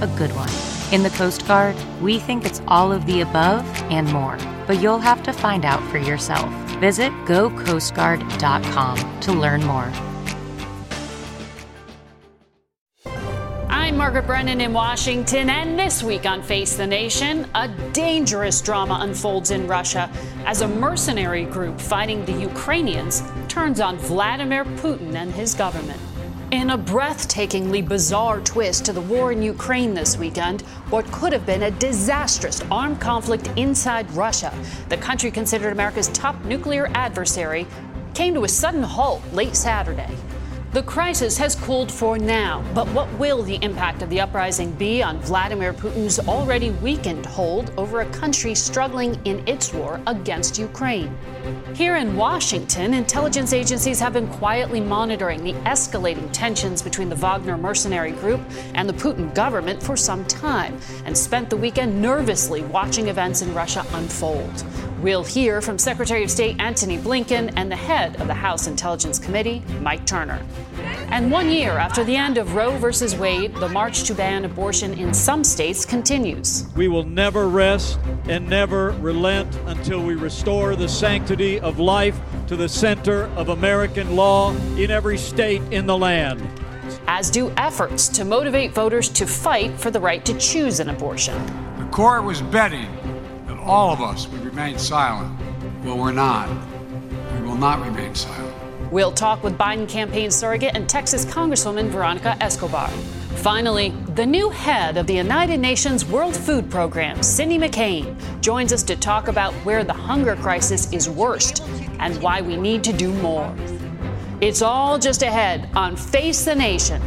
a good one? In the Coast Guard, we think it's all of the above and more, but you'll have to find out for yourself. Visit GoCoastGuard.com to learn more. I'm Margaret Brennan in Washington, and this week on Face the Nation, a dangerous drama unfolds in Russia as a mercenary group fighting the Ukrainians turns on Vladimir Putin and his government. In a breathtakingly bizarre twist to the war in Ukraine this weekend, what could have been a disastrous armed conflict inside Russia, the country considered America's top nuclear adversary, came to a sudden halt late Saturday. The crisis has cooled for now, but what will the impact of the uprising be on Vladimir Putin's already weakened hold over a country struggling in its war against Ukraine? Here in Washington, intelligence agencies have been quietly monitoring the escalating tensions between the Wagner mercenary group and the Putin government for some time, and spent the weekend nervously watching events in Russia unfold. We'll hear from Secretary of State Antony Blinken and the head of the House Intelligence Committee, Mike Turner. And 1 year after the end of Roe v. Wade, the march to ban abortion in some states continues. We will never rest and never relent until we restore the sanctity of life to the center of American law in every state in the land. As do efforts to motivate voters to fight for the right to choose an abortion. The court was betting that all of us would remain silent. Well, we're not. We will not remain silent. We'll talk with Biden campaign surrogate and Texas Congresswoman Veronica Escobar. Finally, the new head of the United Nations World Food Program, Cindy McCain, joins us to talk about where the hunger crisis is worst and why we need to do more. It's all just ahead on Face the Nation.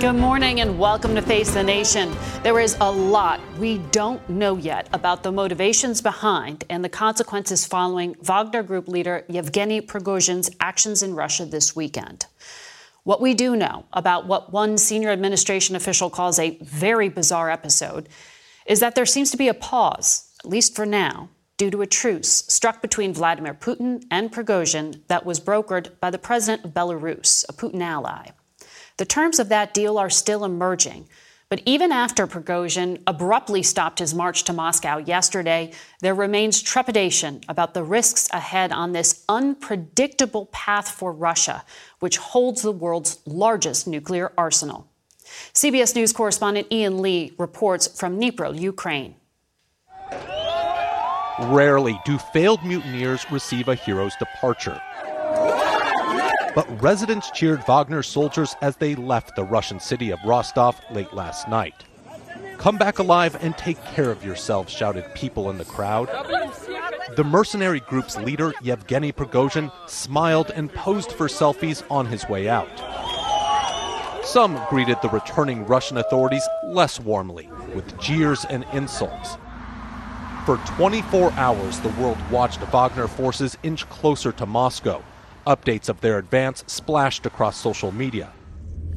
Good morning and welcome to Face the Nation. There is a lot we don't know yet about the motivations behind and the consequences following Wagner Group leader Yevgeny Prigozhin's actions in Russia this weekend. What we do know about what one senior administration official calls a very bizarre episode is that there seems to be a pause, at least for now, due to a truce struck between Vladimir Putin and Prigozhin that was brokered by the president of Belarus, a Putin ally. The terms of that deal are still emerging. But even after Prigozhin abruptly stopped his march to Moscow yesterday, there remains trepidation about the risks ahead on this unpredictable path for Russia, which holds the world's largest nuclear arsenal. CBS News correspondent Ian Lee reports from Dnipro, Ukraine. Rarely do failed mutineers receive a hero's departure. But residents cheered Wagner soldiers as they left the Russian city of Rostov late last night. "Come back alive and take care of yourselves," shouted people in the crowd. The mercenary group's leader, Yevgeny Prigozhin, smiled and posed for selfies on his way out. Some greeted the returning Russian authorities less warmly, with jeers and insults. For 24 hours, the world watched Wagner forces inch closer to Moscow. Updates of their advance splashed across social media.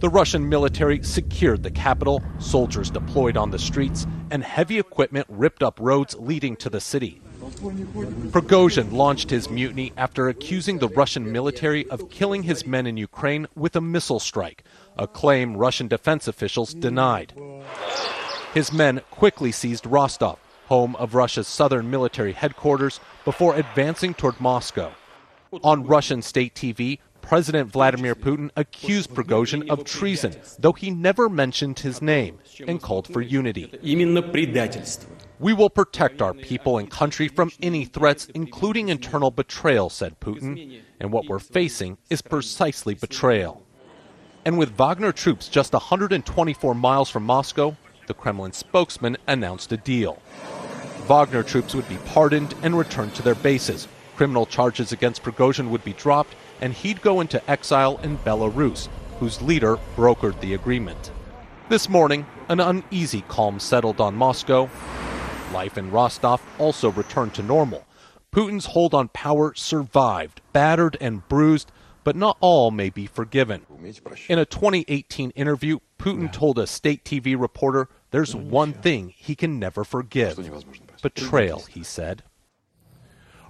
The Russian military secured the capital, soldiers deployed on the streets, and heavy equipment ripped up roads leading to the city. Prigozhin launched his mutiny after accusing the Russian military of killing his men in Ukraine with a missile strike, a claim Russian defense officials denied. His men quickly seized Rostov, home of Russia's southern military headquarters, before advancing toward Moscow. On Russian state TV, President Vladimir Putin accused Prigozhin of treason, though he never mentioned his name, and called for unity. We will protect our people and country from any threats, including internal betrayal, said Putin. And what we're facing is precisely betrayal. And with Wagner troops just 124 miles from Moscow, the Kremlin spokesman announced a deal. Wagner troops would be pardoned and returned to their bases. Criminal charges against Prigozhin would be dropped, and he'd go into exile in Belarus, whose leader brokered the agreement. This morning, an uneasy calm settled on Moscow. Life in Rostov also returned to normal. Putin's hold on power survived, battered and bruised, but not all may be forgiven. In a 2018 interview, Putin told a state TV reporter there's one thing he can never forgive. Betrayal, he said.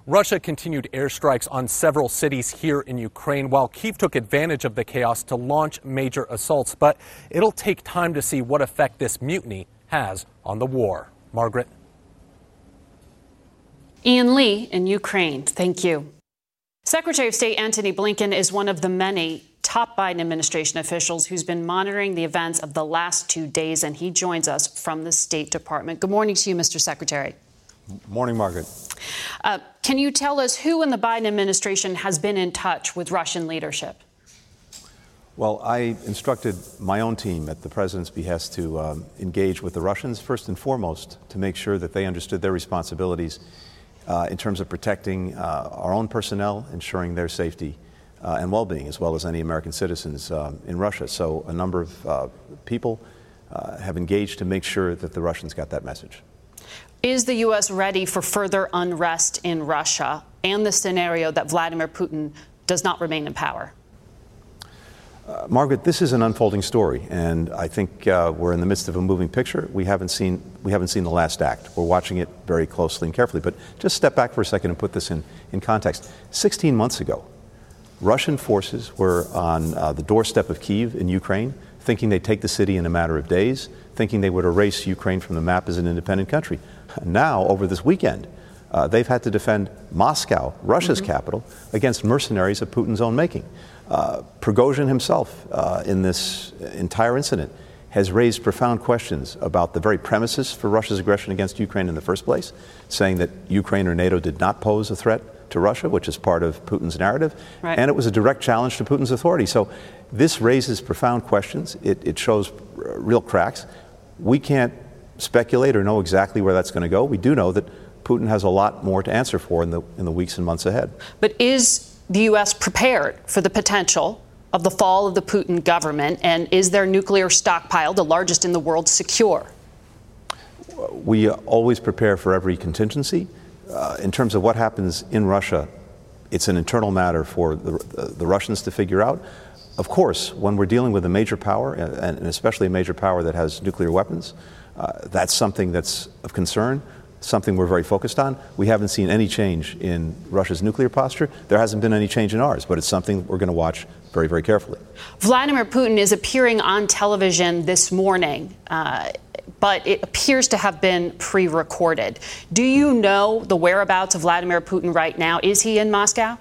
Russia continued airstrikes on several cities here in Ukraine, while Kyiv took advantage of the chaos to launch major assaults. But it'll take time to see what effect this mutiny has on the war. Margaret. Ian Lee in Ukraine. Thank you. Secretary of State Antony Blinken is one of the many top Biden administration officials who's been monitoring the events of the last 2 days, and he joins us from the State Department. Good morning to you, Mr. Secretary. Morning, Margaret. Can you tell us who in the Biden administration has been in touch with Russian leadership? Well, I instructed my own team at the president's behest to engage with the Russians first and foremost to make sure that they understood their responsibilities in terms of protecting our own personnel, ensuring their safety and well-being, as well as any American citizens in Russia. So a number of people have engaged to make sure that the Russians got that message. Is the U.S. ready for further unrest in Russia and the scenario that Vladimir Putin does not remain in power? Margaret, this is an unfolding story, and I think we're in the midst of a moving picture. We haven't seen the last act. We're watching it very closely and carefully. But just step back for a second and put this in context. 16 months ago, Russian forces were on the doorstep of Kyiv in Ukraine, thinking they'd take the city in a matter of days, thinking they would erase Ukraine from the map as an independent country. Now, over this weekend, they've had to defend Moscow, Russia's capital, against mercenaries of Putin's own making. Prigozhin himself, in this entire incident, has raised profound questions about the very premises for Russia's aggression against Ukraine in the first place, saying that Ukraine or NATO did not pose a threat to Russia, which is part of Putin's narrative, right. And it was a direct challenge to Putin's authority. So this raises profound questions. It shows real cracks. We can't speculate or know exactly where that's going to go. We do know that Putin has a lot more to answer for in the weeks and months ahead. But is the U.S. prepared for the potential of the fall of the Putin government? And is their nuclear stockpile, the largest in the world, secure? We always prepare for every contingency. In terms of what happens in Russia, it's an internal matter for the Russians to figure out. Of course, when we're dealing with a major power, and especially a major power that has nuclear weapons, that's something that's of concern, something we're very focused on. We haven't seen any change in Russia's nuclear posture. There hasn't been any change in ours, but it's something we're going to watch very, very carefully. Vladimir Putin is appearing on television this morning, but it appears to have been pre-recorded. Do you know the whereabouts of Vladimir Putin right now? Is he in Moscow?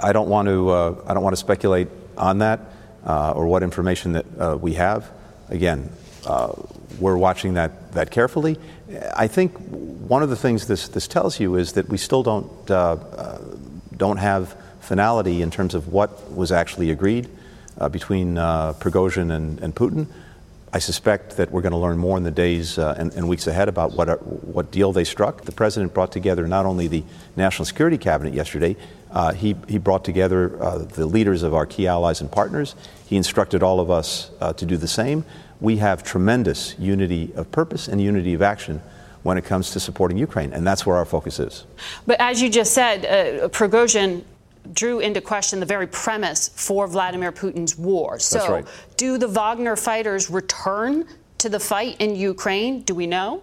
I don't want to speculate on that or what information that we have. Again, we're watching that carefully. I think one of the things this tells you is that we still don't have finality in terms of what was actually agreed between Prigozhin and Putin. I suspect that we're going to learn more in the days and weeks ahead about what deal they struck. The president brought together not only the National Security Cabinet yesterday, he brought together the leaders of our key allies and partners. He instructed all of us to do the same. We have tremendous unity of purpose and unity of action when it comes to supporting Ukraine, and that's where our focus is. But as you just said, Prigozhin drew into question the very premise for Vladimir Putin's war. So right. Do the Wagner fighters return to the fight in Ukraine? Do we know?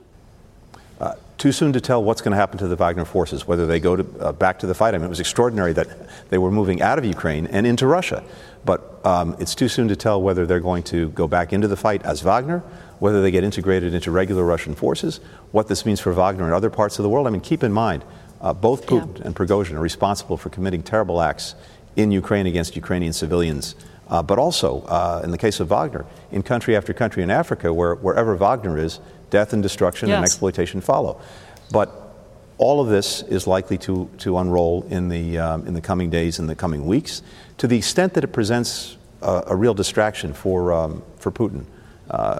Too soon to tell what's going to happen to the Wagner forces, whether they go to, back to the fight. I mean, it was extraordinary that they were moving out of Ukraine and into Russia. But it's too soon to tell whether they're going to go back into the fight as Wagner, whether they get integrated into regular Russian forces, what this means for Wagner and other parts of the world. I mean, keep in mind, both Putin and Prigozhin are responsible for committing terrible acts in Ukraine against Ukrainian civilians. But also, in the case of Wagner, in country after country in Africa, wherever Wagner is, death and destruction and exploitation follow. But all of this is likely to unroll in the coming days, in the coming weeks, to the extent that it presents a real distraction for Putin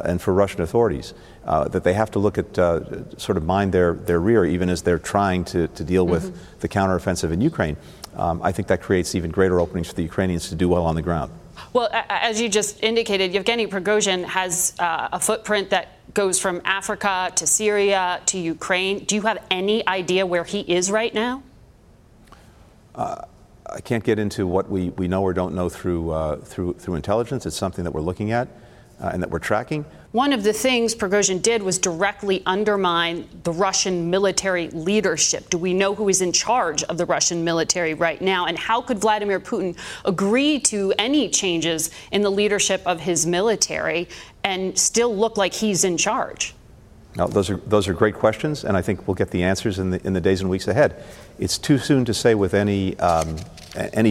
and for Russian authorities, that they have to look at, sort of mind their rear, even as they're trying to deal with the counteroffensive in Ukraine. I think that creates even greater openings for the Ukrainians to do well on the ground. Well, as you just indicated, Yevgeny Prigozhin has a footprint that goes from Africa to Syria to Ukraine. Do you have any idea where he is right now? I can't get into what we know or don't know through intelligence. It's something that we're looking at and that we're tracking. One of the things Prigozhin did was directly undermine the Russian military leadership. Do we know who is in charge of the Russian military right now? And how could Vladimir Putin agree to any changes in the leadership of his military and still look like he's in charge? Now, those are great questions, and I think we'll get the answers in the days and weeks ahead. It's too soon to say with any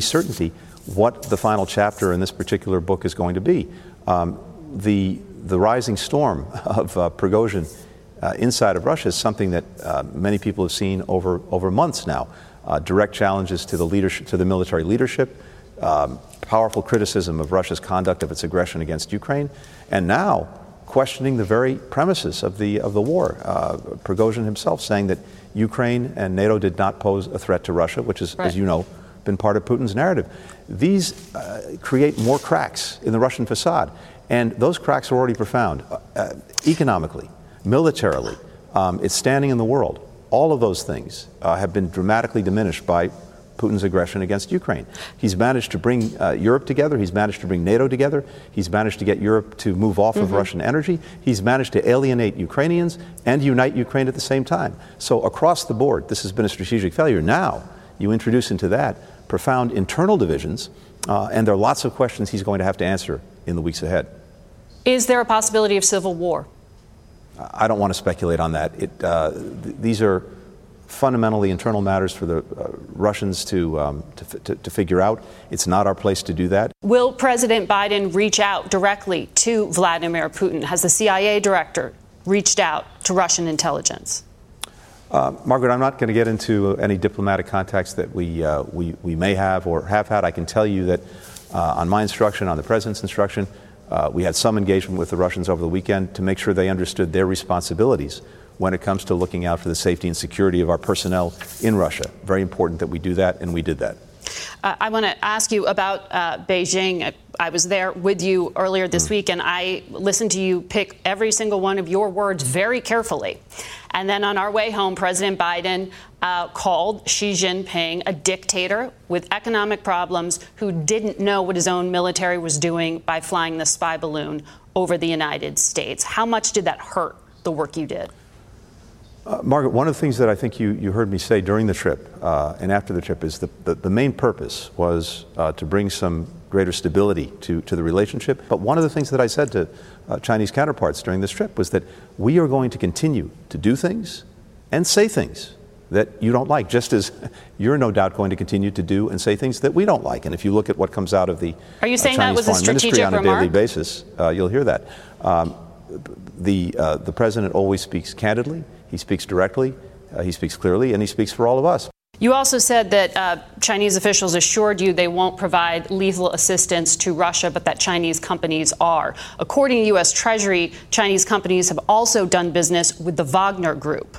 certainty what the final chapter in this particular book is going to be. The rising storm of Prigozhin inside of Russia is something that many people have seen over months now. Direct challenges to the leadership, to the military leadership, powerful criticism of Russia's conduct of its aggression against Ukraine, and now questioning the very premises of the war. Prigozhin himself saying that Ukraine and NATO did not pose a threat to Russia, which is, as you know, been part of Putin's narrative. These create more cracks in the Russian facade. And those cracks are already profound, economically, militarily, its standing in the world. All of those things have been dramatically diminished by Putin's aggression against Ukraine. He's managed to bring Europe together. He's managed to bring NATO together. He's managed to get Europe to move off of Russian energy. He's managed to alienate Ukrainians and unite Ukraine at the same time. So across the board, this has been a strategic failure. Now you introduce into that profound internal divisions, and there are lots of questions he's going to have to answer in the weeks ahead. Is there a possibility of civil war? I don't want to speculate on that. These are fundamentally internal matters for the Russians to figure out. It's not our place to do that. Will President Biden reach out directly to Vladimir Putin? Has the CIA director reached out to Russian intelligence? Margaret, I'm not going to get into any diplomatic contacts that we may have or have had. I can tell you that on my instruction, on the president's instruction, we had some engagement with the Russians over the weekend to make sure they understood their responsibilities when it comes to looking out for the safety and security of our personnel in Russia. Very important that we do that, and we did that. I want to ask you about Beijing. I was there with you earlier this week, and I listened to you pick every single one of your words very carefully. And then on our way home, President Biden called Xi Jinping a dictator with economic problems who didn't know what his own military was doing by flying the spy balloon over the United States. How much did that hurt the work you did? Margaret, one of the things that I think you heard me say during the trip and after the trip is the main purpose was to bring some greater stability to the relationship. But one of the things that I said to Chinese counterparts during this trip was that we are going to continue to do things and say things that you don't like, just as you're no doubt going to continue to do and say things that we don't like. And if you look at what comes out of the Chinese Foreign Ministry on a daily basis, you'll hear that. The president always speaks candidly. He speaks directly, he speaks clearly, and he speaks for all of us. You also said that Chinese officials assured you they won't provide lethal assistance to Russia, but that Chinese companies are. According to U.S. Treasury, Chinese companies have also done business with the Wagner Group.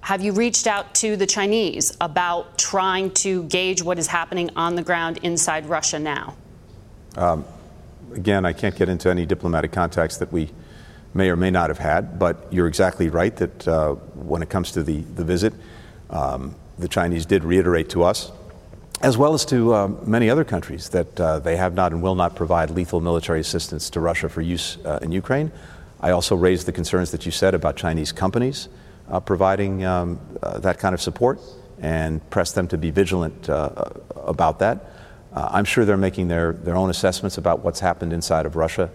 Have you reached out to the Chinese about trying to gauge what is happening on the ground inside Russia now? Again, I can't get into any diplomatic contacts that we may or may not have had, but you're exactly right that when it comes to the visit, the Chinese did reiterate to us as well as to many other countries that they have not and will not provide lethal military assistance to Russia for use in Ukraine. I also raised the concerns that you said about Chinese companies providing that kind of support, and pressed them to be vigilant about that. I'm sure they're making their own assessments about what's happened inside of Russia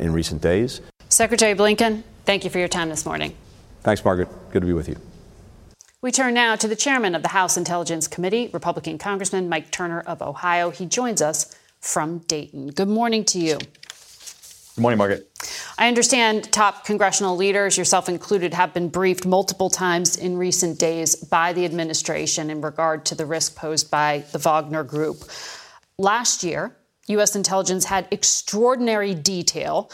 in recent days. Secretary Blinken, thank you for your time this morning. Thanks, Margaret. Good to be with you. We turn now to the chairman of the House Intelligence Committee, Republican Congressman Mike Turner of Ohio. He joins us from Dayton. Good morning to you. Good morning, Margaret. I understand top congressional leaders, yourself included, have been briefed multiple times in recent days by the administration in regard to the risk posed by the Wagner Group. Last year, U.S. intelligence had extraordinary detail.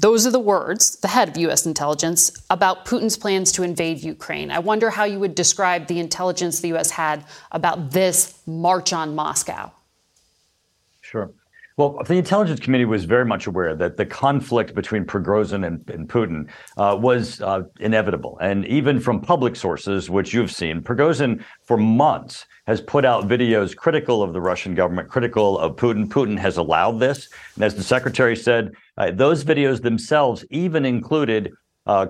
Those are the words, the head of U.S. intelligence, about Putin's plans to invade Ukraine. I wonder how you would describe the intelligence the U.S. had about this march on Moscow. Sure. Well, the Intelligence Committee was very much aware that the conflict between Prigozhin and Putin was inevitable. And even from public sources, which you've seen, Prigozhin for months has put out videos critical of the Russian government, critical of Putin. Putin has allowed this. And as the secretary said, those videos themselves even included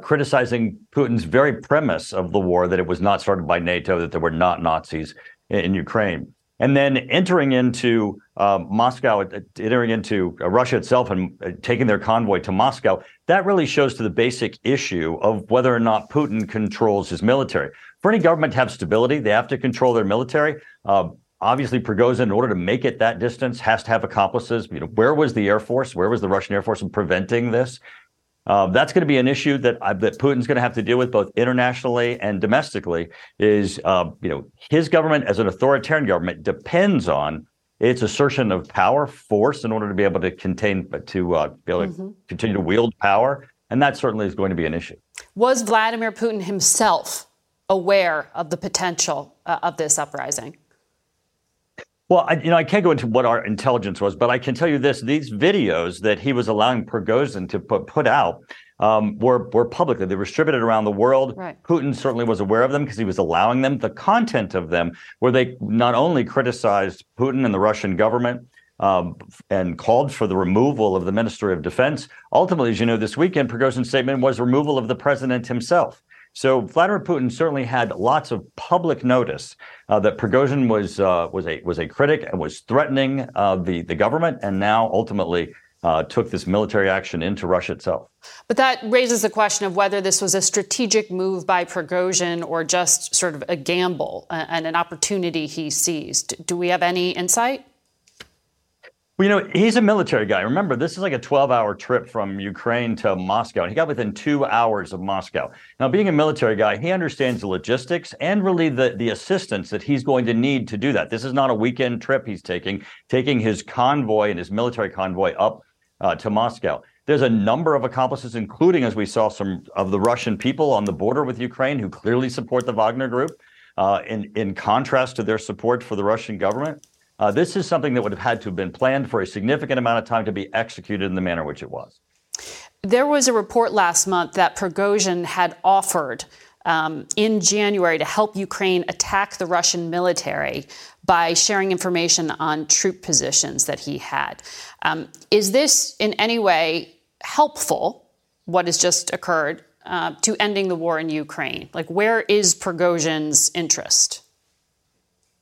criticizing Putin's very premise of the war, that it was not started by NATO, that there were not Nazis in Ukraine. And then entering into Moscow, entering into Russia itself and taking their convoy to Moscow, that really shows to the basic issue of whether or not Putin controls his military. For any government to have stability, they have to control their military. Obviously, Prigozhin, in order to make it that distance, has to have accomplices. You know, where was the Air Force? Where was the Russian Air Force in preventing this? That's going to be an issue that Putin's going to have to deal with both internationally and domestically. Is his government as an authoritarian government depends on its assertion of power, force, in order to be able to continue to wield power, and that certainly is going to be an issue. Was Vladimir Putin himself aware of the potential of this uprising? Well, I can't go into what our intelligence was, but I can tell you this. These videos that he was allowing Prigozhin to put out were publicly. They were distributed around the world. Right. Putin certainly was aware of them because he was allowing them. The content of them, where they not only criticized Putin and the Russian government and called for the removal of the Minister of Defense. Ultimately, as you know, this weekend, Prigozhin's statement was removal of the president himself. So Vladimir Putin certainly had lots of public notice that Prigozhin was a critic and was threatening the government, and now ultimately took this military action into Russia itself. But that raises the question of whether this was a strategic move by Prigozhin or just sort of a gamble and an opportunity he seized. Do we have any insight? Well, he's a military guy. Remember, this is like a 12-hour trip from Ukraine to Moscow, and he got within 2 hours of Moscow. Now, being a military guy, he understands the logistics and really the assistance that he's going to need to do that. This is not a weekend trip he's taking his convoy and his military convoy up to Moscow. There's a number of accomplices, including, as we saw, some of the Russian people on the border with Ukraine who clearly support the Wagner Group, in contrast to their support for the Russian government. This is something that would have had to have been planned for a significant amount of time to be executed in the manner which it was. There was a report last month that Prigozhin had offered in January to help Ukraine attack the Russian military by sharing information on troop positions that he had. Is this in any way helpful, what has just occurred, to ending the war in Ukraine? Like, where is Prigozhin's interest?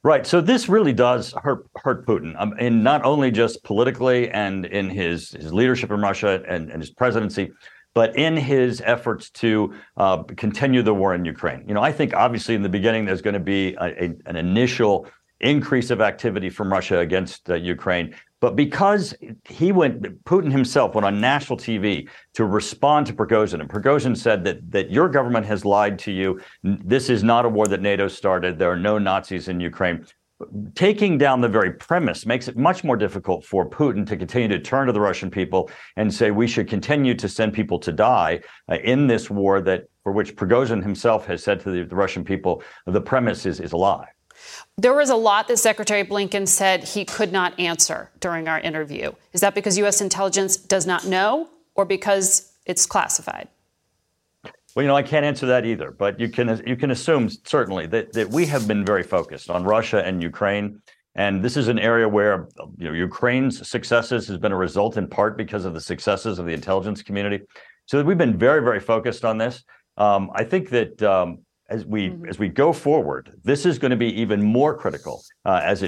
Right. So this really does hurt Putin, and not only just politically and in his leadership in Russia and his presidency, but in his efforts to continue the war in Ukraine. I think obviously in the beginning there's going to be an initial increase of activity from Russia against Ukraine. But because Putin himself went on national TV to respond to Prigozhin, and Prigozhin said that your government has lied to you. This is not a war that NATO started. There are no Nazis in Ukraine. Taking down the very premise makes it much more difficult for Putin to continue to turn to the Russian people and say we should continue to send people to die in this war that for which Prigozhin himself has said to the Russian people, the premise is a lie. There was a lot that Secretary Blinken said he could not answer during our interview. Is that because U.S. intelligence does not know or because it's classified? Well, I can't answer that either, but you can assume certainly that we have been very focused on Russia and Ukraine. And this is an area where, you know, Ukraine's successes has been a result in part because of the successes of the intelligence community. So we've been very, very focused on this. I think that as we go forward, this is going to be even more critical as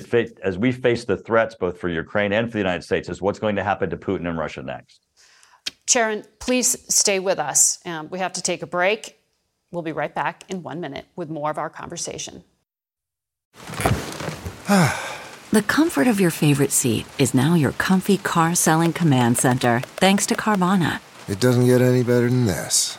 we face the threats both for Ukraine and for the United States is what's going to happen to Putin and Russia next. Charon, please stay with us. We have to take a break. We'll be right back in 1 minute with more of our conversation. The comfort of your favorite seat is now your comfy car selling command center, thanks to Carvana. It doesn't get any better than this.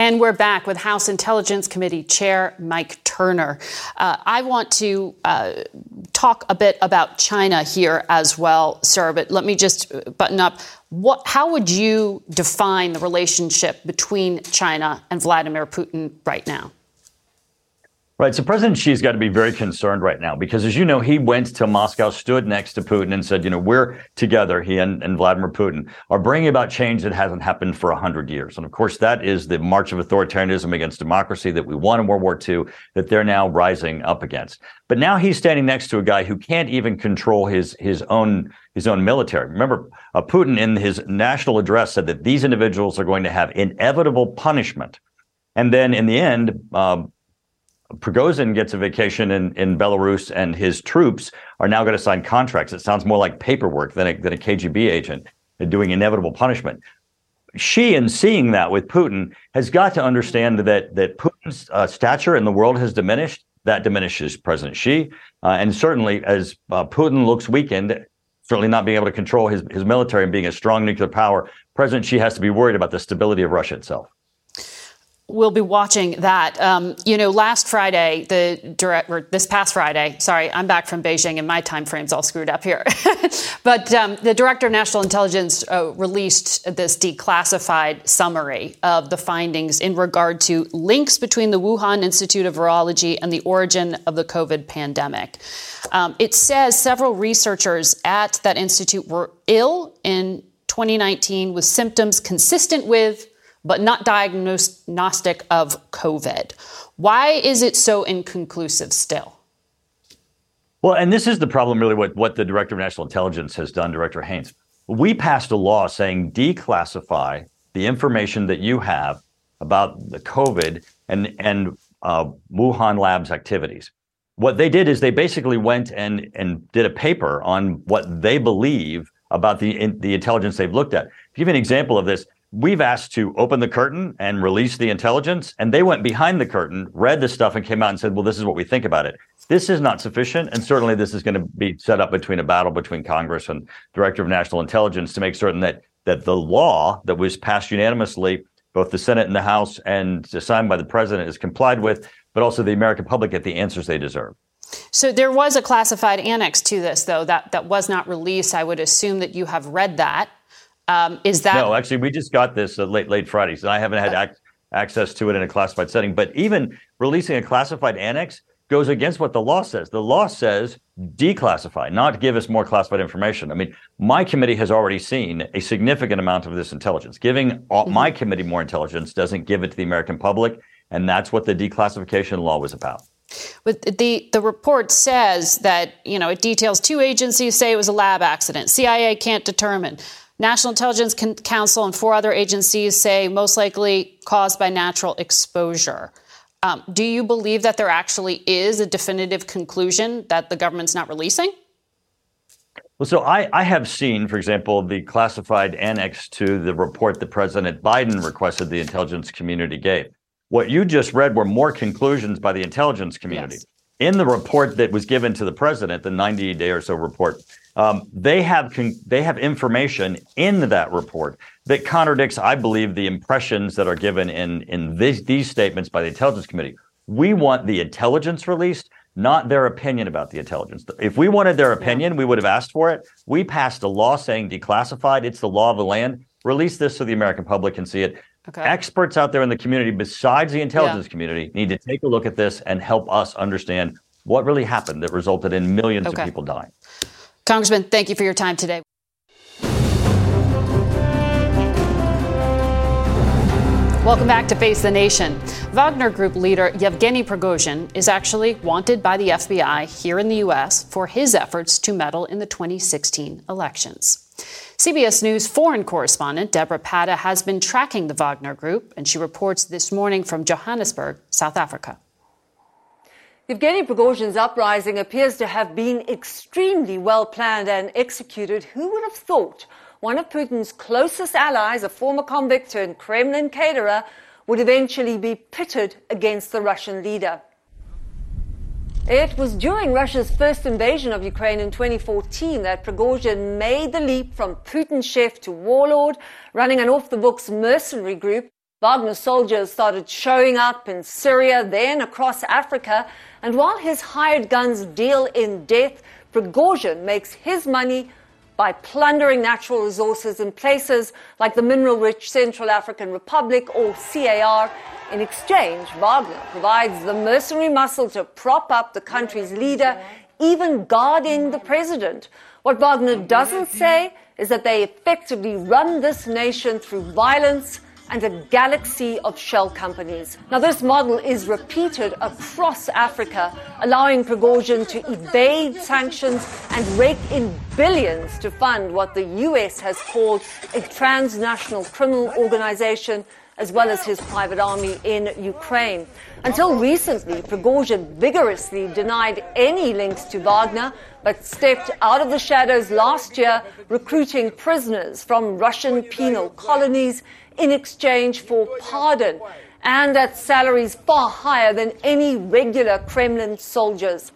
And we're back with House Intelligence Committee Chair Mike Turner. I want to talk a bit about China here as well, sir, but let me just button up. How would you define the relationship between China and Vladimir Putin right now? Right. So President Xi's got to be very concerned right now because, as you know, he went to Moscow, stood next to Putin and said, you know, we're together. He and Vladimir Putin are bringing about change that hasn't happened for 100 years. And, of course, that is the march of authoritarianism against democracy that we won in World War II that they're now rising up against. But now he's standing next to a guy who can't even control his own military. Remember, Putin in his national address said that these individuals are going to have inevitable punishment. And then in the end, Prigozhin gets a vacation in Belarus, and his troops are now going to sign contracts. It sounds more like paperwork than a KGB agent doing inevitable punishment. Xi, in seeing that with Putin, has got to understand that Putin's stature in the world has diminished. That diminishes President Xi. And certainly, as Putin looks weakened, certainly not being able to control his military and being a strong nuclear power, President Xi has to be worried about the stability of Russia itself. We'll be watching that. Last Friday, this past Friday, I'm back from Beijing and my time frame's all screwed up here. But the Director of National Intelligence released this declassified summary of the findings in regard to links between the Wuhan Institute of Virology and the origin of the COVID pandemic. It says several researchers at that institute were ill in 2019 with symptoms consistent with but not diagnostic of COVID. Why is it so inconclusive still? Well, and this is the problem, really, what the Director of National Intelligence has done, Director Haynes. We passed a law saying declassify the information that you have about the COVID and Wuhan labs activities. What they did is they basically went and did a paper on what they believe about the intelligence they've looked at. To give you an example of this, we've asked to open the curtain and release the intelligence, and they went behind the curtain, read the stuff, and came out and said, well, this is what we think about it. This is not sufficient, and certainly this is going to be set up between a battle between Congress and Director of National Intelligence to make certain that the law that was passed unanimously, both the Senate and the House, and signed by the President is complied with, but also the American public get the answers they deserve. So there was a classified annex to this, though, that was not released. I would assume that you have read that. No, actually, we just got this late Friday, so I haven't had access to it in a classified setting. But even releasing a classified annex goes against what the law says. The law says declassify, not give us more classified information. I mean, my committee has already seen a significant amount of this intelligence. Giving my committee more intelligence doesn't give it to the American public, and that's what the declassification law was about. But the report says that, you know, it details two agencies say it was a lab accident. CIA can't determine. National Intelligence Council and four other agencies say most likely caused by natural exposure. Do you believe that there actually is a definitive conclusion that the government's not releasing? Well, so I have seen, for example, the classified annex to the report that President Biden requested the intelligence community gave. What you just read were more conclusions by the intelligence community. Yes. In the report that was given to the president, the 90-day or so report, they have information in that report that contradicts, I believe, the impressions that are given in these statements by the intelligence committee. We want the intelligence released, not their opinion about the intelligence. If we wanted their opinion, we would have asked for it. We passed a law saying declassified. It's the law of the land. Release this so the American public can see it. Okay. Experts out there in the community, besides the intelligence community, need to take a look at this and help us understand what really happened that resulted in millions of people dying. Congressman, thank you for your time today. Welcome back to Face the Nation. Wagner Group leader Yevgeny Prigozhin is actually wanted by the FBI here in the U.S. for his efforts to meddle in the 2016 elections. CBS News foreign correspondent Deborah Patta has been tracking the Wagner Group, and she reports this morning from Johannesburg, South Africa. Yevgeny Prigozhin's uprising appears to have been extremely well planned and executed. Who would have thought? One of Putin's closest allies, a former convict turned Kremlin caterer, would eventually be pitted against the Russian leader. It was during Russia's first invasion of Ukraine in 2014 that Prigozhin made the leap from Putin's chef to warlord, running an off-the-books mercenary group. Wagner soldiers started showing up in Syria, then across Africa, and while his hired guns deal in death, Prigozhin makes his money by plundering natural resources in places like the mineral-rich Central African Republic, or CAR. In exchange, Wagner provides the mercenary muscle to prop up the country's leader, even guarding the president. What Wagner doesn't say is that they effectively run this nation through violence and a galaxy of shell companies. Now, this model is repeated across Africa, allowing Prigozhin to evade sanctions and rake in billions to fund what the U.S. has called a transnational criminal organization, as well as his private army in Ukraine. Until recently, Prigozhin vigorously denied any links to Wagner, but stepped out of the shadows last year, recruiting prisoners from Russian penal colonies in exchange for pardon, and at salaries far higher than any regular Kremlin soldiers.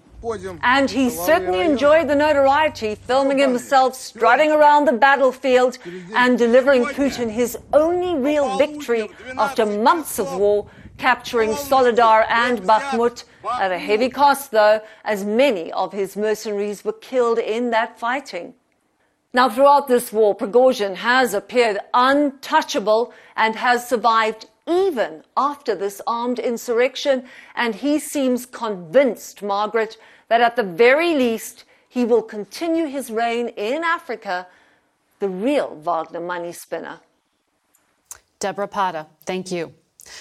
And he certainly enjoyed the notoriety, filming himself strutting around the battlefield and delivering Putin his only real victory after months of war, capturing Soledar and Bakhmut at a heavy cost, though, as many of his mercenaries were killed in that fighting. Now, throughout this war, Prigozhin has appeared untouchable and has survived even after this armed insurrection, and he seems convinced, Margaret, that at the very least he will continue his reign in Africa, the real Wagner money spinner. Deborah Patta, thank you.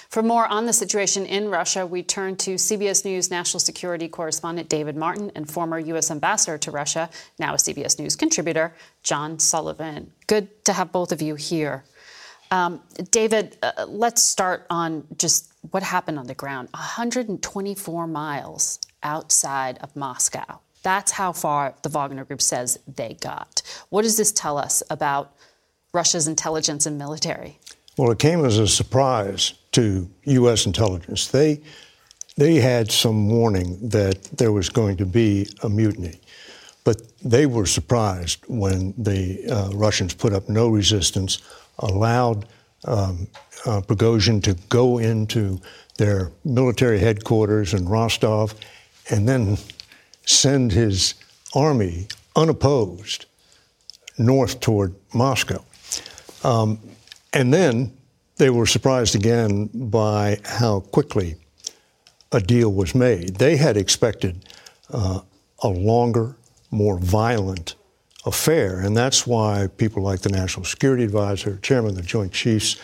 For more on the situation in Russia, we turn to CBS News national security correspondent David Martin and former U.S. ambassador to Russia, now a CBS News contributor, John Sullivan. Good to have both of you here. David, let's start on just what happened on the ground. 124 miles outside of Moscow. That's how far the Wagner Group says they got. What does this tell us about Russia's intelligence and military? Well, it came as a surprise to U.S. intelligence. They had some warning that there was going to be a mutiny, but they were surprised when the Russians put up no resistance, allowed Prigozhin to go into their military headquarters in Rostov and then send his army unopposed north toward Moscow. And then they were surprised again by how quickly a deal was made. They had expected a longer, more violent affair, and that's why people like the National Security Advisor, Chairman of the Joint Chiefs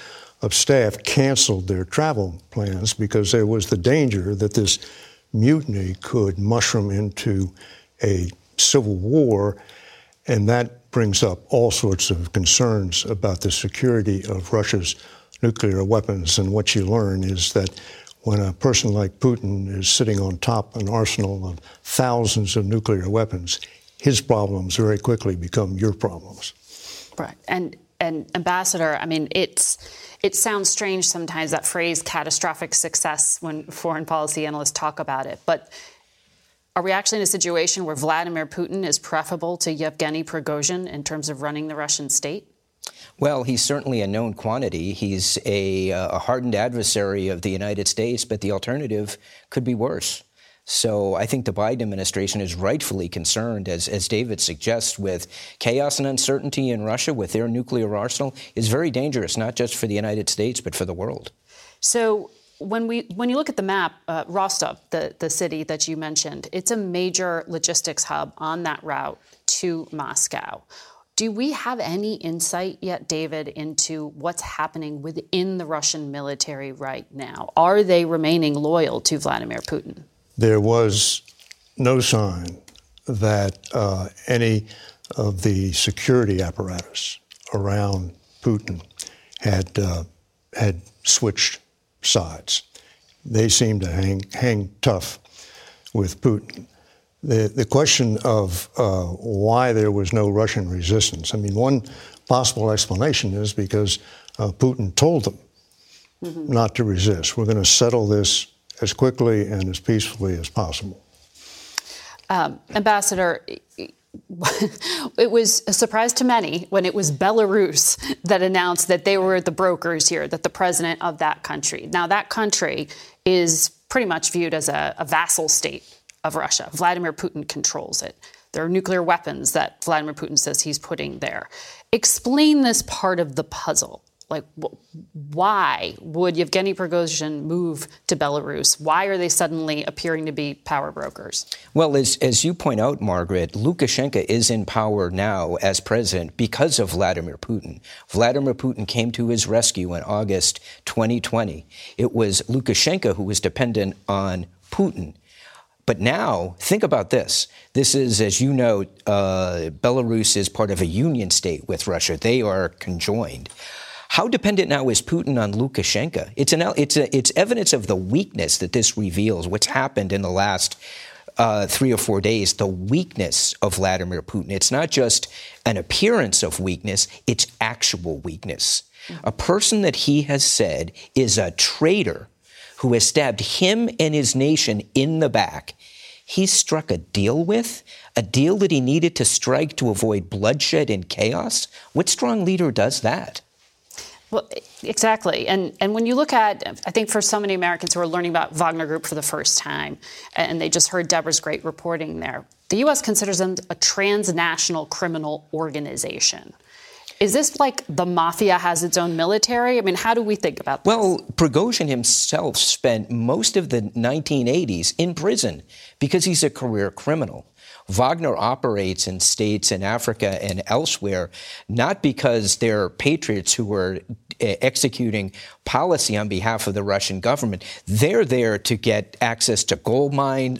of Staff, canceled their travel plans, because there was the danger that this mutiny could mushroom into a civil war, and that brings up all sorts of concerns about the security of Russia's nuclear weapons. And what you learn is that when a person like Putin is sitting on top of an arsenal of thousands of nuclear weapons, his problems very quickly become your problems. Right. And an ambassador, I mean, it sounds strange sometimes, that phrase catastrophic success, when foreign policy analysts talk about it. But are we actually in a situation where Vladimir Putin is preferable to Yevgeny Prigozhin in terms of running the Russian state? Well, he's certainly a known quantity. He's a hardened adversary of the United States, but the alternative could be worse. So I think the Biden administration is rightfully concerned, as David suggests, with chaos and uncertainty in Russia with their nuclear arsenal is very dangerous, not just for the United States, but for the world. So when you look at the map, Rostov, the city that you mentioned, it's a major logistics hub on that route to Moscow. Do we have any insight yet, David, into what's happening within the Russian military right now? Are they remaining loyal to Vladimir Putin? There was no sign that any of the security apparatus around Putin had switched sides. They seemed to hang tough with Putin. The question of why there was no Russian resistance, I mean, one possible explanation is because Putin told them not to resist. We're going to settle this as quickly and as peacefully as possible. Ambassador, it was a surprise to many when it was Belarus that announced that they were the brokers here, that the president of that country. Now, that country is pretty much viewed as a vassal state of Russia. Vladimir Putin controls it. There are nuclear weapons that Vladimir Putin says he's putting there. Explain this part of the puzzle. Like, why would Yevgeny Prigozhin move to Belarus? Why are they suddenly appearing to be power brokers? Well, as you point out, Margaret, Lukashenko is in power now as president because of Vladimir Putin. Vladimir Putin came to his rescue in August 2020. It was Lukashenko who was dependent on Putin. But now, think about this. This is, as you know, Belarus is part of a union state with Russia. They are conjoined. How dependent now is Putin on Lukashenko? It's evidence of the weakness that this reveals, what's happened in the last 3 or 4 days, the weakness of Vladimir Putin. It's not just an appearance of weakness, it's actual weakness. A person that he has said is a traitor who has stabbed him and his nation in the back. He struck a deal with, a deal that he needed to strike to avoid bloodshed and chaos. What strong leader does that? Well, exactly. And when you look at, I think for so many Americans who are learning about Wagner Group for the first time, and they just heard Deborah's great reporting there, the U.S. considers them a transnational criminal organization. Is this like the mafia has its own military? I mean, how do we think about this? Well, Prigozhin himself spent most of the 1980s in prison because he's a career criminal. Wagner operates in states in Africa and elsewhere, not because they're patriots who are executing policy on behalf of the Russian government. They're there to get access to gold mines,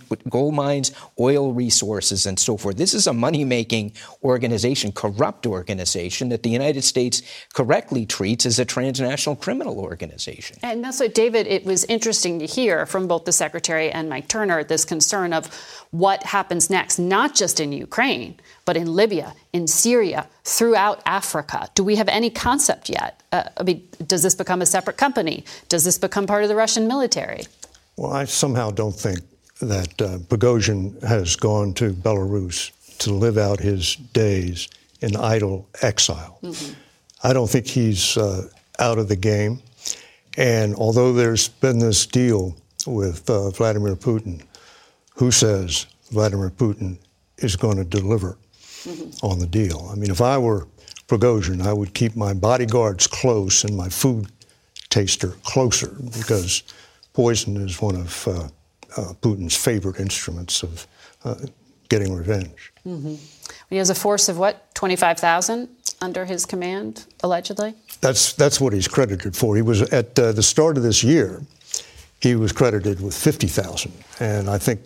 oil resources, and so forth. This is a money-making organization, corrupt organization, that the United States correctly treats as a transnational criminal organization. And that's what, David, it was interesting to hear from both the Secretary and Mike Turner, this concern of what happens next, not just in Ukraine, but in Libya, in Syria, throughout Africa. Do we have any concept yet? I mean, does this become a separate company? Does this become part of the Russian military? Well, I somehow don't think that Prigozhin has gone to Belarus to live out his days in idle exile. I don't think he's out of the game. And although there's been this deal with Vladimir Putin, who says Vladimir Putin is going to deliver on the deal? I mean, if I were Prigozhin, I would keep my bodyguards close and my food taster closer, because poison is one of Putin's favorite instruments of getting revenge. He has a force of, what, 25,000 under his command, allegedly? That's what he's credited for. He was, at the start of this year, he was credited with 50,000, and I think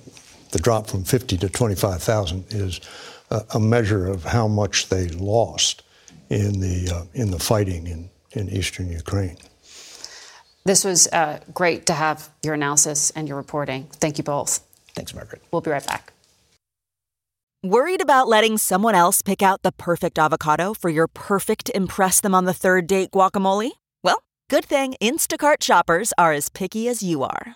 the drop from 50 to 25,000 is a measure of how much they lost in the fighting in eastern Ukraine. This was great to have your analysis and your reporting. Thank you both. Thanks, Margaret. We'll be right back. Worried about letting someone else pick out the perfect avocado for your perfect impress-them-on-the-third-date guacamole? Well, good thing Instacart shoppers are as picky as you are.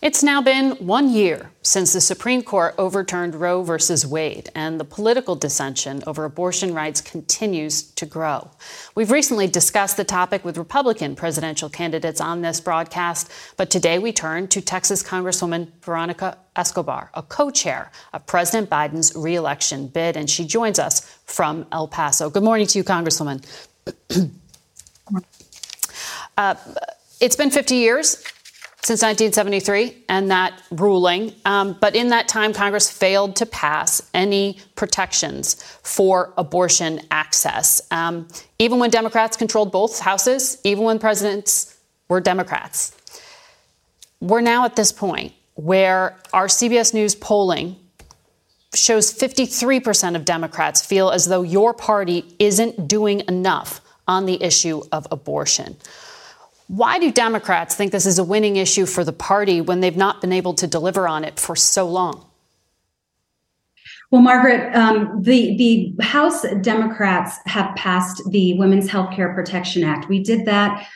It's now been 1 year since the Supreme Court overturned Roe v. Wade, and the political dissension over abortion rights continues to grow. We've recently discussed the topic with Republican presidential candidates on this broadcast, but today we turn to Texas Congresswoman Veronica Escobar, a co-chair of President Biden's reelection bid, and she joins us from El Paso. Good morning to you, Congresswoman. It's been 50 years. Since 1973 and that ruling. But in that time, Congress failed to pass any protections for abortion access, even when Democrats controlled both houses, even when presidents were Democrats. We're now at this point where our CBS News polling shows 53% of Democrats feel as though your party isn't doing enough on the issue of abortion. Why do Democrats think this is a winning issue for the party when they've not been able to deliver on it for so long? Well, Margaret, the House Democrats have passed the Women's Health Care Protection Act. We did that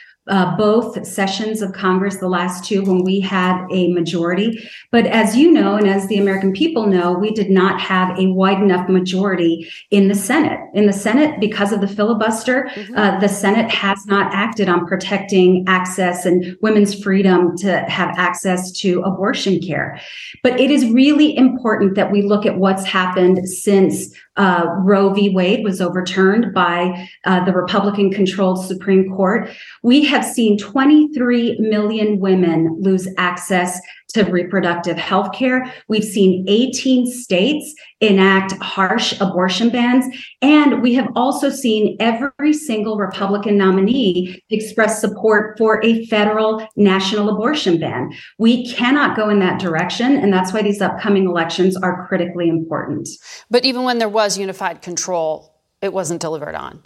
both sessions of Congress, the last two, when we had a majority. But as you know, and as the American people know, we did not have a wide enough majority in the Senate. In the Senate, because of the filibuster, the Senate has not acted on protecting access and women's freedom to have access to abortion care. But it is really important that we look at what's happened since Roe v. Wade was overturned by the Republican-controlled Supreme Court. We have seen 23 million women lose access to reproductive health care. We've seen 18 states enact harsh abortion bans. And we have also seen every single Republican nominee express support for a federal national abortion ban. We cannot go in that direction. And that's why these upcoming elections are critically important. But even when there was unified control, it wasn't delivered on.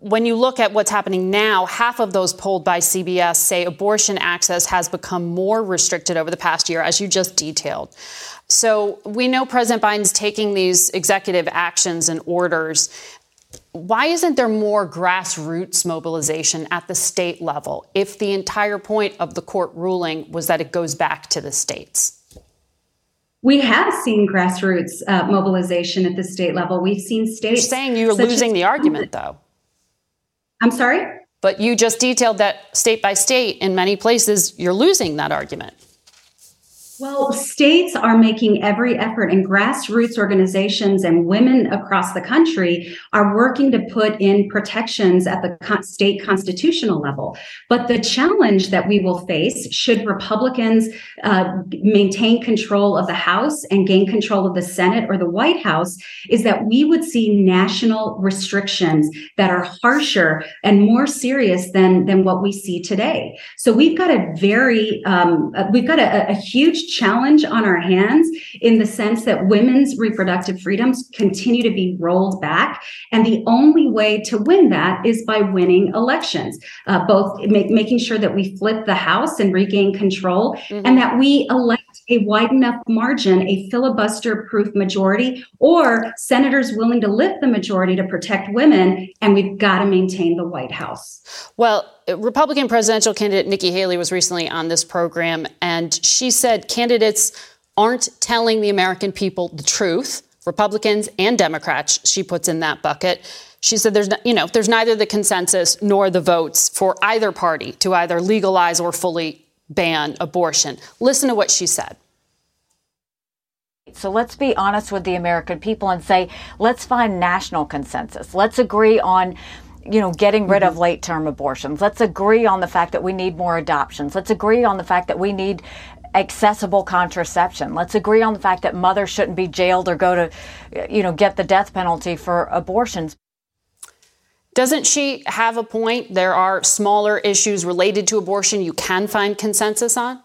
When you look at what's happening now, half of those polled by CBS say abortion access has become more restricted over the past year, as you just detailed. So we know President Biden's taking these executive actions and orders. Why isn't there more grassroots mobilization at the state level if the entire point of the court ruling was that it goes back to the states? We have seen grassroots mobilization at the state level. We've seen states. You're saying you're losing the argument, though. I'm sorry? But you just detailed that state by state, in many places, you're losing that argument. Well, states are making every effort, and grassroots organizations and women across the country are working to put in protections at the state constitutional level. But the challenge that we will face, should Republicans maintain control of the House and gain control of the Senate or the White House, is that we would see national restrictions that are harsher and more serious than what we see today. So we've got a huge challenge on our hands in the sense that women's reproductive freedoms continue to be rolled back. And the only way to win that is by winning elections, making sure that we flip the House and regain control and that we elect a wide enough margin, a filibuster-proof majority, or senators willing to lift the majority to protect women. And we've got to maintain the White House. Well, Republican presidential candidate Nikki Haley was recently on this program, and she said candidates aren't telling the American people the truth Republicans and Democrats she puts in that bucket. She said there's neither the consensus nor the votes for either party to either legalize or fully ban abortion. Listen to what she said. So let's be honest with the American people and say, let's find national consensus. Let's agree on getting rid of late-term abortions. Let's agree on the fact that we need more adoptions. Let's agree on the fact that we need accessible contraception. Let's agree on the fact that mothers shouldn't be jailed or go to, get the death penalty for abortions. Doesn't she have a point? There are smaller issues related to abortion you can find consensus on?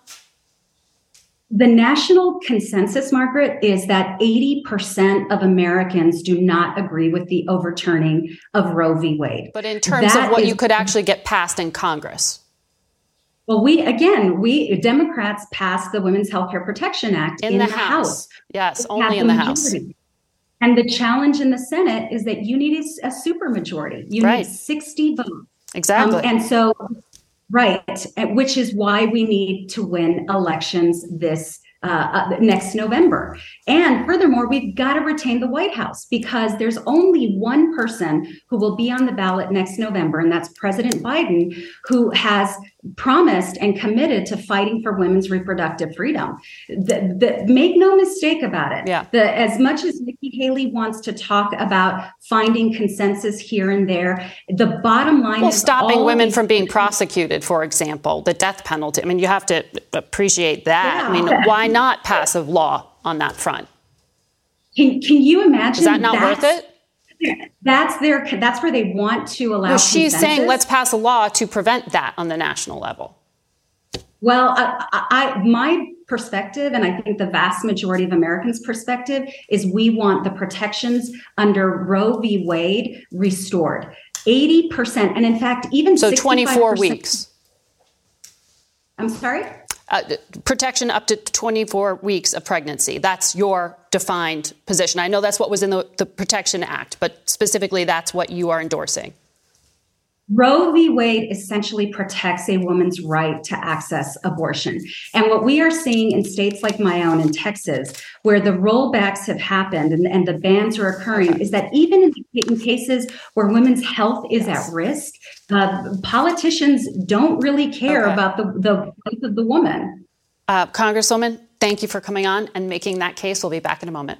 The national consensus, Margaret, is that 80% of Americans do not agree with the overturning of Roe v. Wade. But in terms of what you could actually get passed in Congress. Well, we Democrats passed the Women's Health Care Protection Act in the House. Yes, only in the House. And the challenge in the Senate is that you need a supermajority. You need 60 votes. Exactly. Right, which is why we need to win elections this next November. And furthermore, we've got to retain the White House because there's only one person who will be on the ballot next November, and that's President Biden, who has promised and committed to fighting for women's reproductive freedom. Make no mistake about it. Yeah. As much as Nikki Haley wants to talk about finding consensus here and there, the bottom line is stopping women from being prosecuted, for example, the death penalty. I mean, you have to appreciate that. Yeah. I mean, why not pass a law on that front? Can you imagine? Is that not worth it? That's where they want to allow. Well, she's saying let's pass a law to prevent that on the national level. Well, my perspective, and I think the vast majority of Americans' perspective, is we want the protections under Roe v. Wade restored. 80%, and in fact, even so, 24 weeks. I'm sorry? Protection up to 24 weeks of pregnancy. That's your defined position. I know that's what was in the Protection Act, but specifically that's what you are endorsing. Roe v. Wade essentially protects a woman's right to access abortion. And what we are seeing in states like my own in Texas, where the rollbacks have happened and the bans are occurring, is that even in cases where women's health is at risk, politicians don't really care about the life of the woman. Congresswoman, thank you for coming on and making that case. We'll be back in a moment.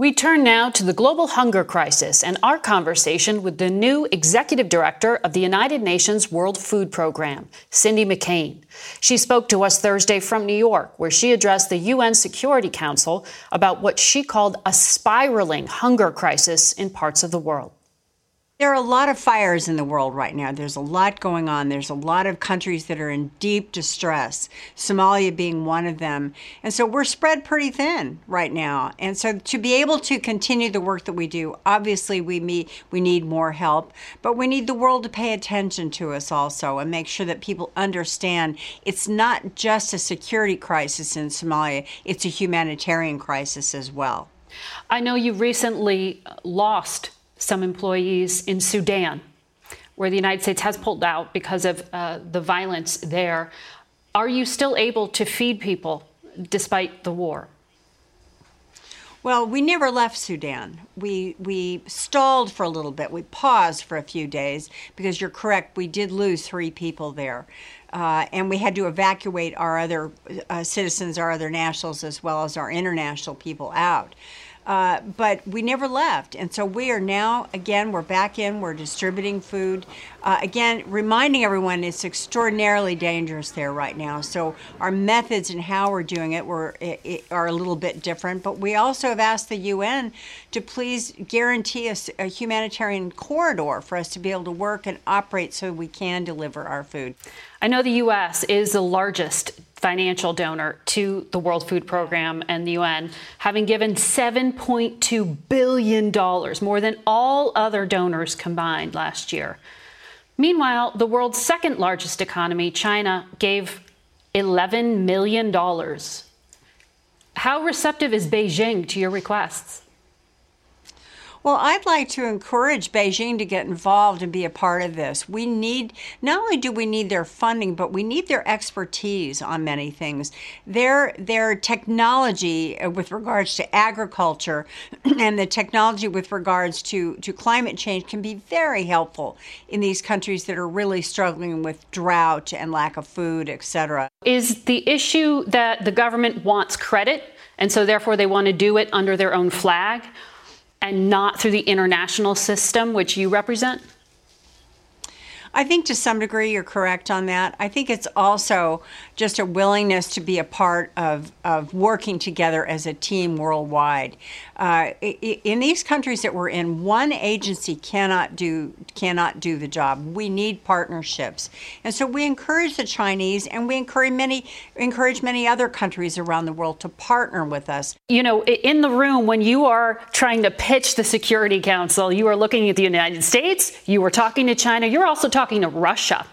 We turn now to the global hunger crisis and our conversation with the new executive director of the United Nations World Food Program, Cindy McCain. She spoke to us Thursday from New York, where she addressed the UN Security Council about what she called a spiraling hunger crisis in parts of the world. There are a lot of fires in the world right now. There's a lot going on. There's a lot of countries that are in deep distress, Somalia being one of them. And so we're spread pretty thin right now. And so to be able to continue the work that we do, obviously we need more help, but we need the world to pay attention to us also and make sure that people understand it's not just a security crisis in Somalia, it's a humanitarian crisis as well. I know you recently lost some employees in Sudan, where the United States has pulled out because of the violence there. Are you still able to feed people despite the war? Well, we never left Sudan. We stalled for a little bit. We paused for a few days because you're correct, we did lose 3 people there. And we had to evacuate our other citizens, our other nationals, as well as our international people out. But we never left. And so we are now, again, we're back in, we're distributing food. Again, reminding everyone it's extraordinarily dangerous there right now. So our methods and how we're doing it are a little bit different. But we also have asked the UN to please guarantee us a humanitarian corridor for us to be able to work and operate so we can deliver our food. I know the U.S. is the largest financial donor to the World Food Program and the UN, having given $7.2 billion, more than all other donors combined last year. Meanwhile, the world's second largest economy, China, gave $11 million. How receptive is Beijing to your requests? Well, I'd like to encourage Beijing to get involved and be a part of this. We need, not only do we need their funding, but we need their expertise on many things. Their technology with regards to agriculture and the technology with regards to climate change can be very helpful in these countries that are really struggling with drought and lack of food, et cetera. Is the issue that the government wants credit, and so therefore they want to do it under their own flag, and not through the international system, which you represent? I think to some degree you're correct on that. I think it's also just a willingness to be a part of working together as a team worldwide. In these countries that we're in, one agency cannot do the job. We need partnerships. And so we encourage the Chinese and we encourage many other countries around the world to partner with us. You know, in the room, when you are trying to pitch the Security Council, you are looking at the United States, you are talking to China, you're also talking to Russia,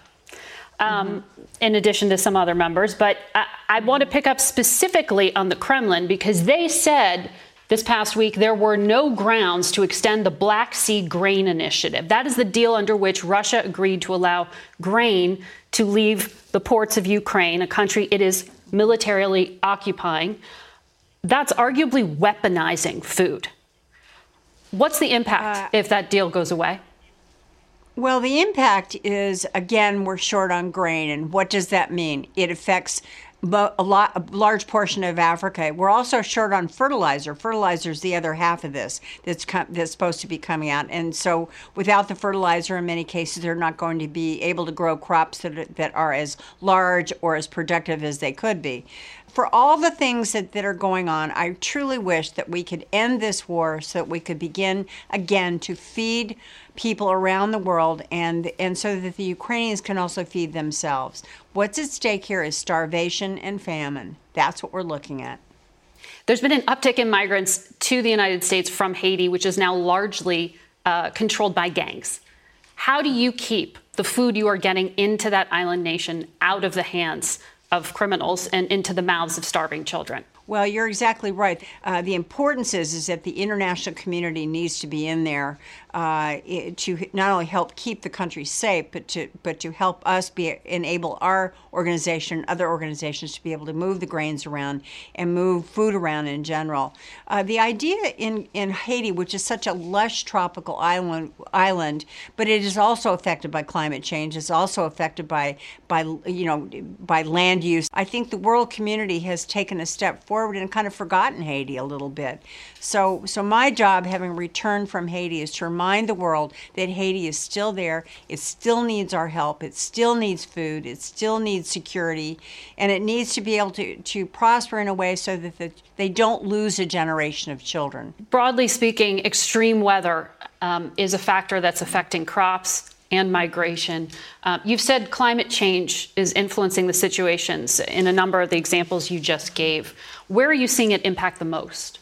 in addition to some other members. But I want to pick up specifically on the Kremlin, because they said this past week there were no grounds to extend the Black Sea Grain Initiative. That is the deal under which Russia agreed to allow grain to leave the ports of Ukraine, a country it is militarily occupying. That's arguably weaponizing food. What's the impact if that deal goes away? Well, the impact is, again, we're short on grain. And what does that mean? It affects a large portion of Africa. We're also short on fertilizer. Fertilizer is the other half of this that's supposed to be coming out. And so without the fertilizer, in many cases, they're not going to be able to grow crops that are as large or as productive as they could be. For all the things that are going on, I truly wish that we could end this war so that we could begin again to feed people around the world, and so that the Ukrainians can also feed themselves. What's at stake here is starvation and famine. That's what we're looking at. There's been an uptick in migrants to the United States from Haiti, which is now largely controlled by gangs. How do you keep the food you are getting into that island nation out of the hands of criminals and into the mouths of starving children? Well, you're exactly right. The importance is that the international community needs to be in there to not only help keep the country safe, but to help us enable our organization, other organizations, to be able to move the grains around and move food around in general. The idea in Haiti, which is such a lush tropical island, but it is also affected by climate change. It's also affected by land use. I think the world community has taken a step forward and kind of forgotten Haiti a little bit. So my job, having returned from Haiti, is to remind the world that Haiti is still there. It still needs our help. It still needs food. It still needs security. And it needs to be able to prosper in a way so that they don't lose a generation of children. Broadly speaking, extreme weather is a factor that's affecting crops and migration. You've said climate change is influencing the situations in a number of the examples you just gave. Where are you seeing it impact the most?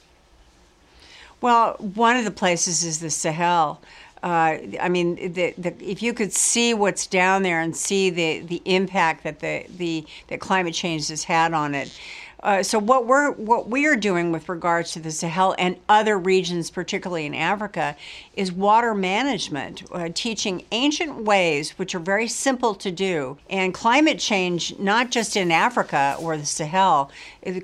Well, one of the places is the Sahel. I mean, if you could see what's down there and see the impact that the climate change has had on it. So what we are doing with regards to the Sahel and other regions, particularly in Africa, is water management, teaching ancient ways which are very simple to do. And climate change, not just in Africa or the Sahel,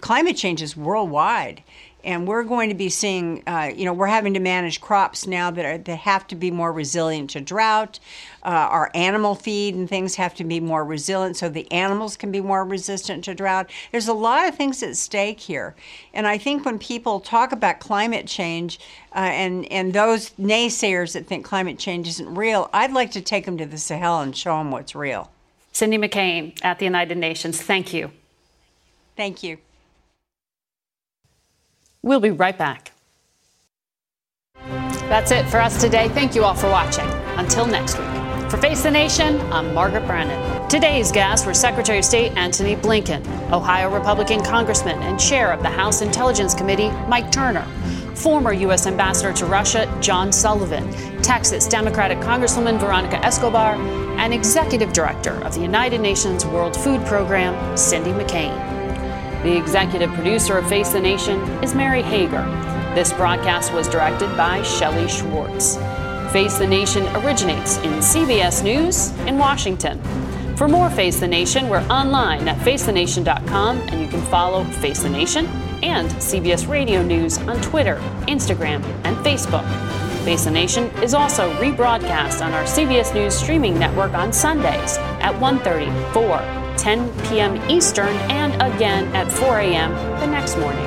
climate change is worldwide. And we're going to be seeing, we're having to manage crops now that have to be more resilient to drought. Our animal feed and things have to be more resilient so the animals can be more resistant to drought. There's a lot of things at stake here. And I think when people talk about climate change and those naysayers that think climate change isn't real, I'd like to take them to the Sahel and show them what's real. Cindy McCain at the United Nations, thank you. Thank you. We'll be right back. That's it for us today. Thank you all for watching. Until next week. For Face the Nation, I'm Margaret Brennan. Today's guests were Secretary of State Antony Blinken, Ohio Republican Congressman and Chair of the House Intelligence Committee Mike Turner, former U.S. Ambassador to Russia John Sullivan, Texas Democratic Congresswoman Veronica Escobar, and Executive Director of the United Nations World Food Program Cindy McCain. The executive producer of Face the Nation is Mary Hager. This broadcast was directed by Shelley Schwartz. Face the Nation originates in CBS News in Washington. For more Face the Nation, we're online at facethenation.com, and you can follow Face the Nation and CBS Radio News on Twitter, Instagram, and Facebook. Face the Nation is also rebroadcast on our CBS News streaming network on Sundays at 1:30, 4:00. 10 p.m. Eastern, and again at 4 a.m. the next morning.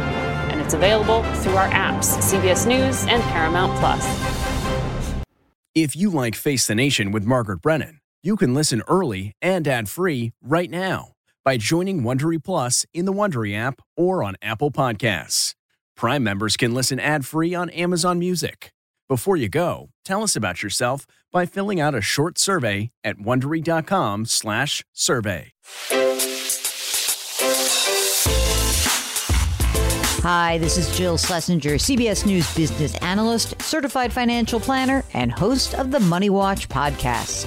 And it's available through our apps, CBS News and Paramount+. If you like Face the Nation with Margaret Brennan, you can listen early and ad-free right now by joining Wondery Plus in the Wondery app or on Apple Podcasts. Prime members can listen ad-free on Amazon Music. Before you go, tell us about yourself by filling out a short survey at Wondery.com/survey. Hi, this is Jill Schlesinger, CBS News business analyst, certified financial planner, and host of the Money Watch podcast.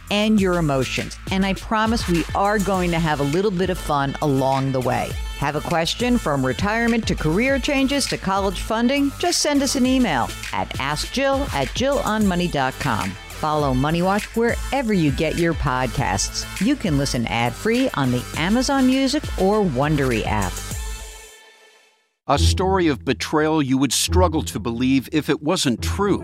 and your emotions. And I promise we are going to have a little bit of fun along the way. Have a question from retirement to career changes to college funding? Just send us an email at askjill@jillonmoney.com. Follow Money Watch wherever you get your podcasts. You can listen ad-free on the Amazon Music or Wondery app. A story of betrayal you would struggle to believe if it wasn't true.